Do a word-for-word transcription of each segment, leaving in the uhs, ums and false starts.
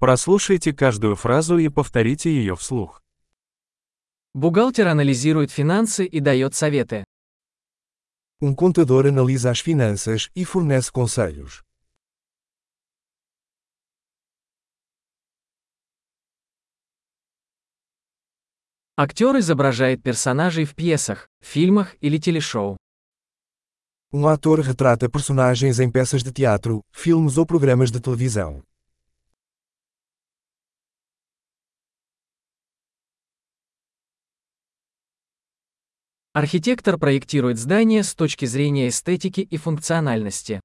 Прослушайте каждую фразу и повторите ее вслух. Бухгалтер анализирует финансы и дает советы. Um contador analisa as finanças e fornece conselhos. Актер изображает персонажей в пьесах, фильмах или телешоу. Um ator retrata personagens em peças de teatro, filmes ou programas de televisão. Архитектор проектирует здание с точки зрения эстетики и функциональности.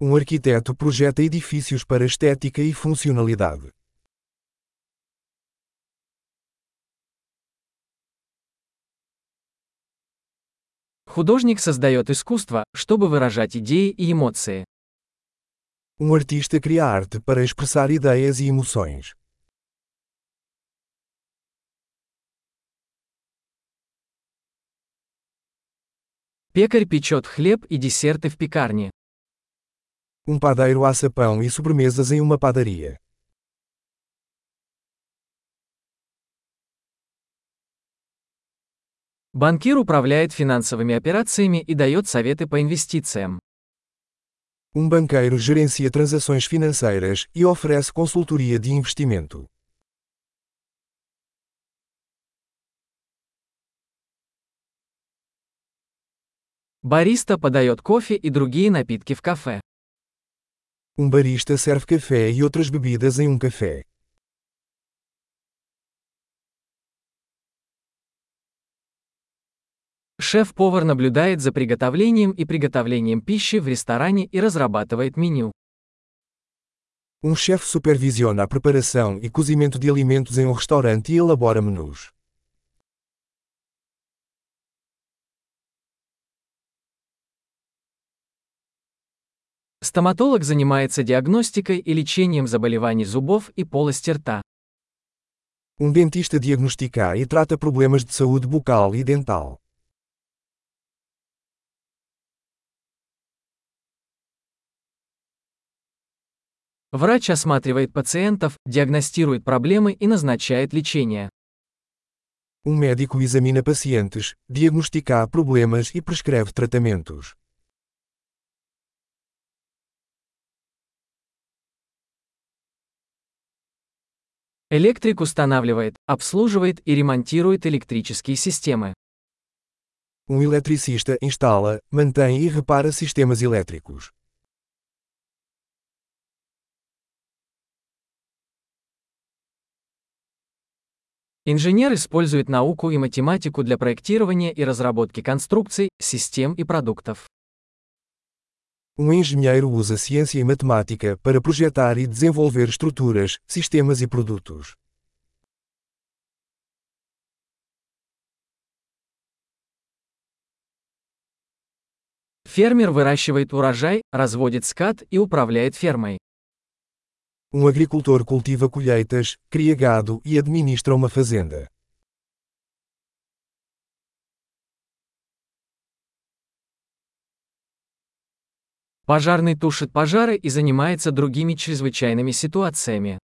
Um arquiteto projeta edifícios para estética e funcionalidade. Художник создает искусство, чтобы выражать идеи и эмоции. Um artista cria arte para expressar ideias e emoções. Пекарь печет хлеб и десерты в пекарне. Um padeiro assa pão e sobremesas em uma padaria. Банкир управляет финансовыми операциями и дает советы по инвестициям. Um banqueiro gerencia transações financeiras e oferece consultoria de investimento. Бариста подает кофе и другие напитки в кафе. Um barista serve café e outras bebidas em um café. Шеф-повар наблюдает за приготовлением и приготовлением пищи в ресторане и разрабатывает меню. Um chefe supervisiona a preparação e cozimento de alimentos em um restaurante e elabora menus. Стоматолог занимается диагностикой и лечением заболеваний зубов и полости рта. Um dentista diagnostica e trata problemas de saúde bucal e dental. Врач осматривает пациентов, диагностирует проблемы и назначает лечение. Um médico examina pacientes, diagnostica problemas e prescreve tratamentos. Электрик устанавливает, обслуживает и ремонтирует электрические системы. Um eletricista instala, mantém e repara sistemas elétricos. Инженер использует науку и математику для проектирования и разработки конструкций, систем и продуктов. Um engenheiro usa ciência e matemática para projetar e desenvolver estruturas, sistemas e produtos. Фермер выращивает урожай, разводит скот и управляет фермой. Um agricultor cultiva colheitas, cria gado e administra uma fazenda. Пожарный тушит пожары и занимается другими чрезвычайными ситуациями.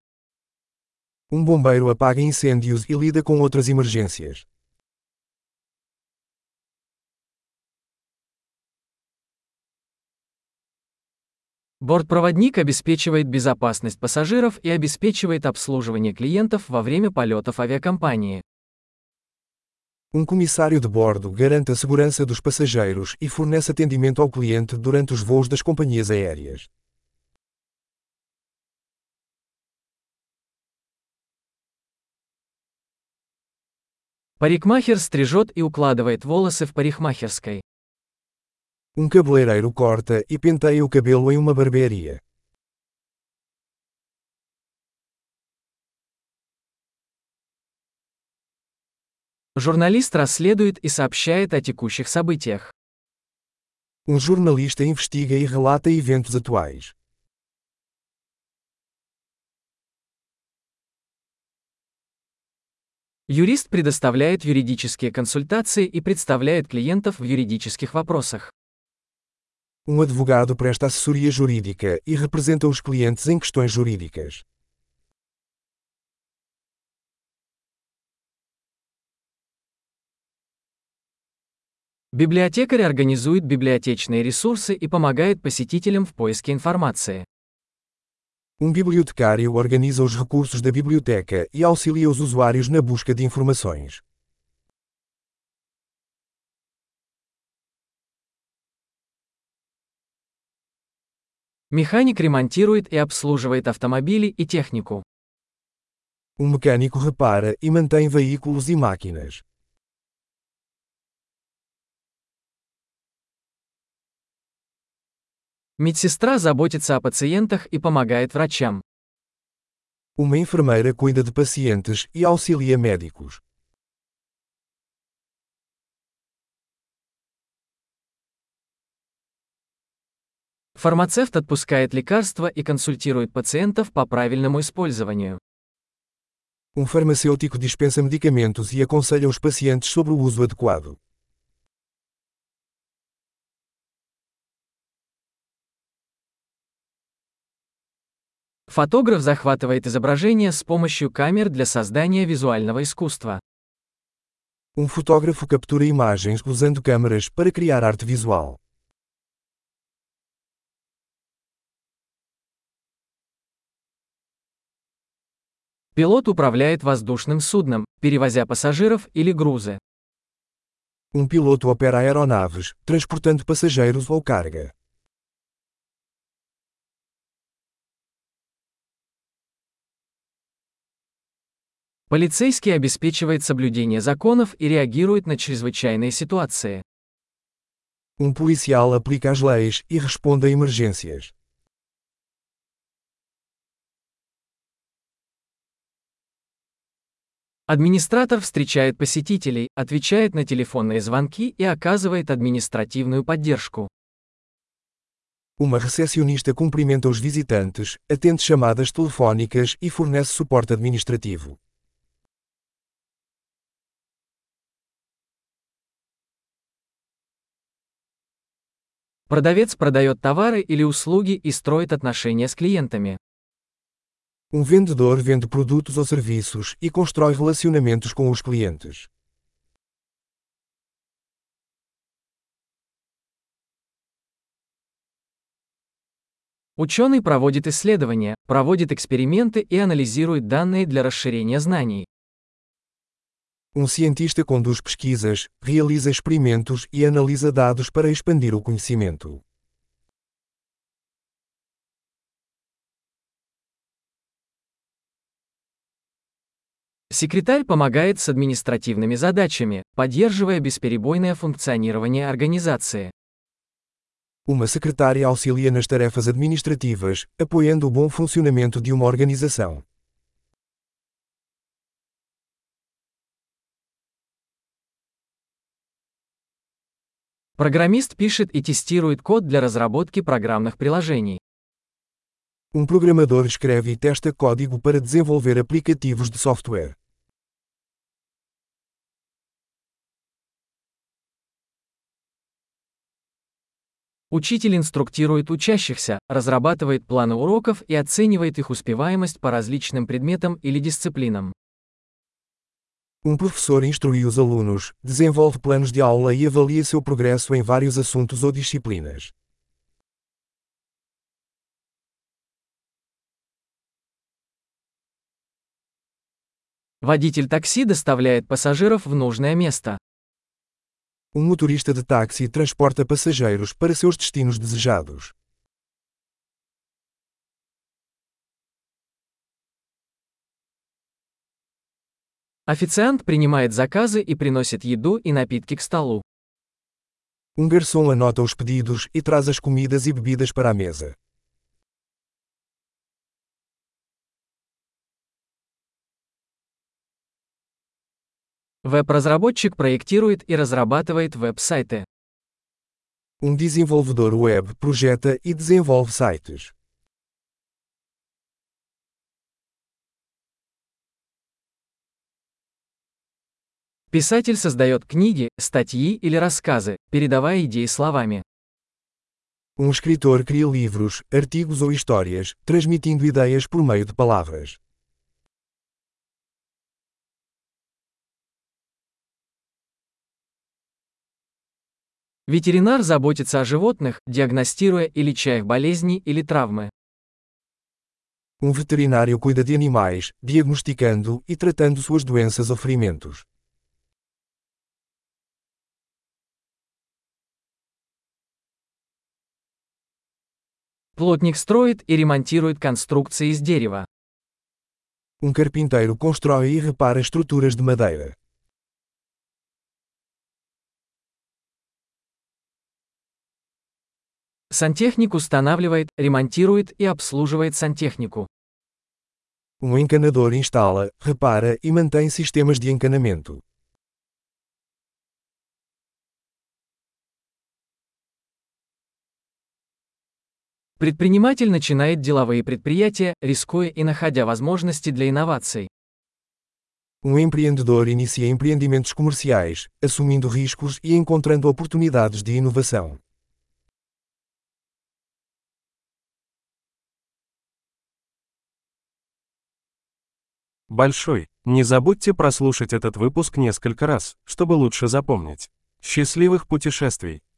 Um bombeiro apaga incêndios e lida com outras emergências. Бортпроводник обеспечивает безопасность пассажиров и обеспечивает обслуживание клиентов во время полетов авиакомпании. Um comissário de bordo garante a segurança dos passageiros e fornece atendimento ao cliente durante os voos das companhias aéreas. Парикмахер стрижет и укладывает волосы в парикмахерской. Um cabeleireiro corta e penteia o cabelo em uma barbearia. Журналист расследует и сообщает о текущих событиях. Um jornalista investiga e relata eventos atuais. Юрист предоставляет юридические консультации и представляет клиентов в юридических вопросах. Um advogado presta assessoria jurídica e representa os clientes em questões jurídicas. Библиотекарь организует библиотечные ресурсы и помогает посетителям в поиске информации. Um bibliotecário organiza os recursos da biblioteca e auxilia os usuários na busca de informações. Механик ремонтирует и обслуживает автомобили и технику. Um mecânico repara e mantém veículos e máquinas. Медсестра заботится о пациентах и помогает врачам. Uma enfermeira cuida de pacientes e auxilia médicos. Фармацевт отпускает лекарства и консультирует пациентов по правильному использованию. Um farmacêutico dispensa medicamentos e aconselha os pacientes sobre o uso adequado. Фотограф захватывает изображение с помощью камер для создания визуального искусства. Um fotógrafo captura imagens usando câmeras para criar arte visual. Пилот управляет воздушным судном, перевозя пассажиров или грузы. Um piloto opera aeronaves, transportando passageiros ou carga. Полицейский обеспечивает соблюдение законов и реагирует на чрезвычайные ситуации. Um policial aplica as leis e responde a emergências. Администратор встречает посетителей, отвечает на телефонные звонки и оказывает административную поддержку. Uma recepcionista cumprimenta os visitantes, atende chamadas telefônicas e fornece suporte administrativo. Продавец продает товары или услуги и строит отношения с клиентами. Um vendedor vende produtos ou serviços e constrói relacionamentos com os clientes. Ученый проводит исследования, проводит эксперименты и анализирует данные для расширения знаний. Um cientista conduz pesquisas, realiza experimentos e analisa dados para expandir o conhecimento. Секретарь помогает с административными задачами, поддерживая бесперебойное функционирование организации. Uma secretária auxilia nas tarefas administrativas, apoiando o bom funcionamento de uma organização. Программист пишет и тестирует код для разработки программных приложений. Um programador escreve e testa código para desenvolver aplicativos de software. Учитель инструктирует учащихся, разрабатывает планы уроков и оценивает их успеваемость по различным предметам или дисциплинам. Um professor instrui os alunos, desenvolve planos de aula e avalia seu progresso em vários assuntos ou disciplinas. Водитель такси доставляет пассажиров в нужное место. Um motorista de táxi transporta passageiros para seus destinos desejados. Официант принимает заказы и приносит еду и напитки к столу. Um garçom anota os pedidos e traz as comidas e bebidas para a mesa. Веб-разработчик проектирует и разрабатывает веб-сайты. Um desenvolvedor web projeta e desenvolve sites. Писатель создает книги, статьи или рассказы, передавая идеи словами. Um escritor cria livros, artigos ou histórias, transmitindo ideias por meio de palavras. Ветеринар заботится о животных, диагностируя и леча их болезни или травмы. Um veterinário cuida de animais, diagnosticando e tratando suas doenças ou ferimentos. Плотник строит и ремонтирует конструкции из дерева. Um carpinteiro constrói e repara estruturas de madeira. Сантехник устанавливает, ремонтирует и обслуживает сантехнику. Um encanador instala, repara e mantém sistemas de encanamento. Предприниматель начинает деловые предприятия, рискуя и находя возможности для инноваций. Um empreendedor inicia empreendimentos comerciais, assumindo riscos e encontrando oportunidades de inovação. Большой, не забудьте прослушать этот выпуск несколько раз, чтобы лучше запомнить. Счастливых путешествий!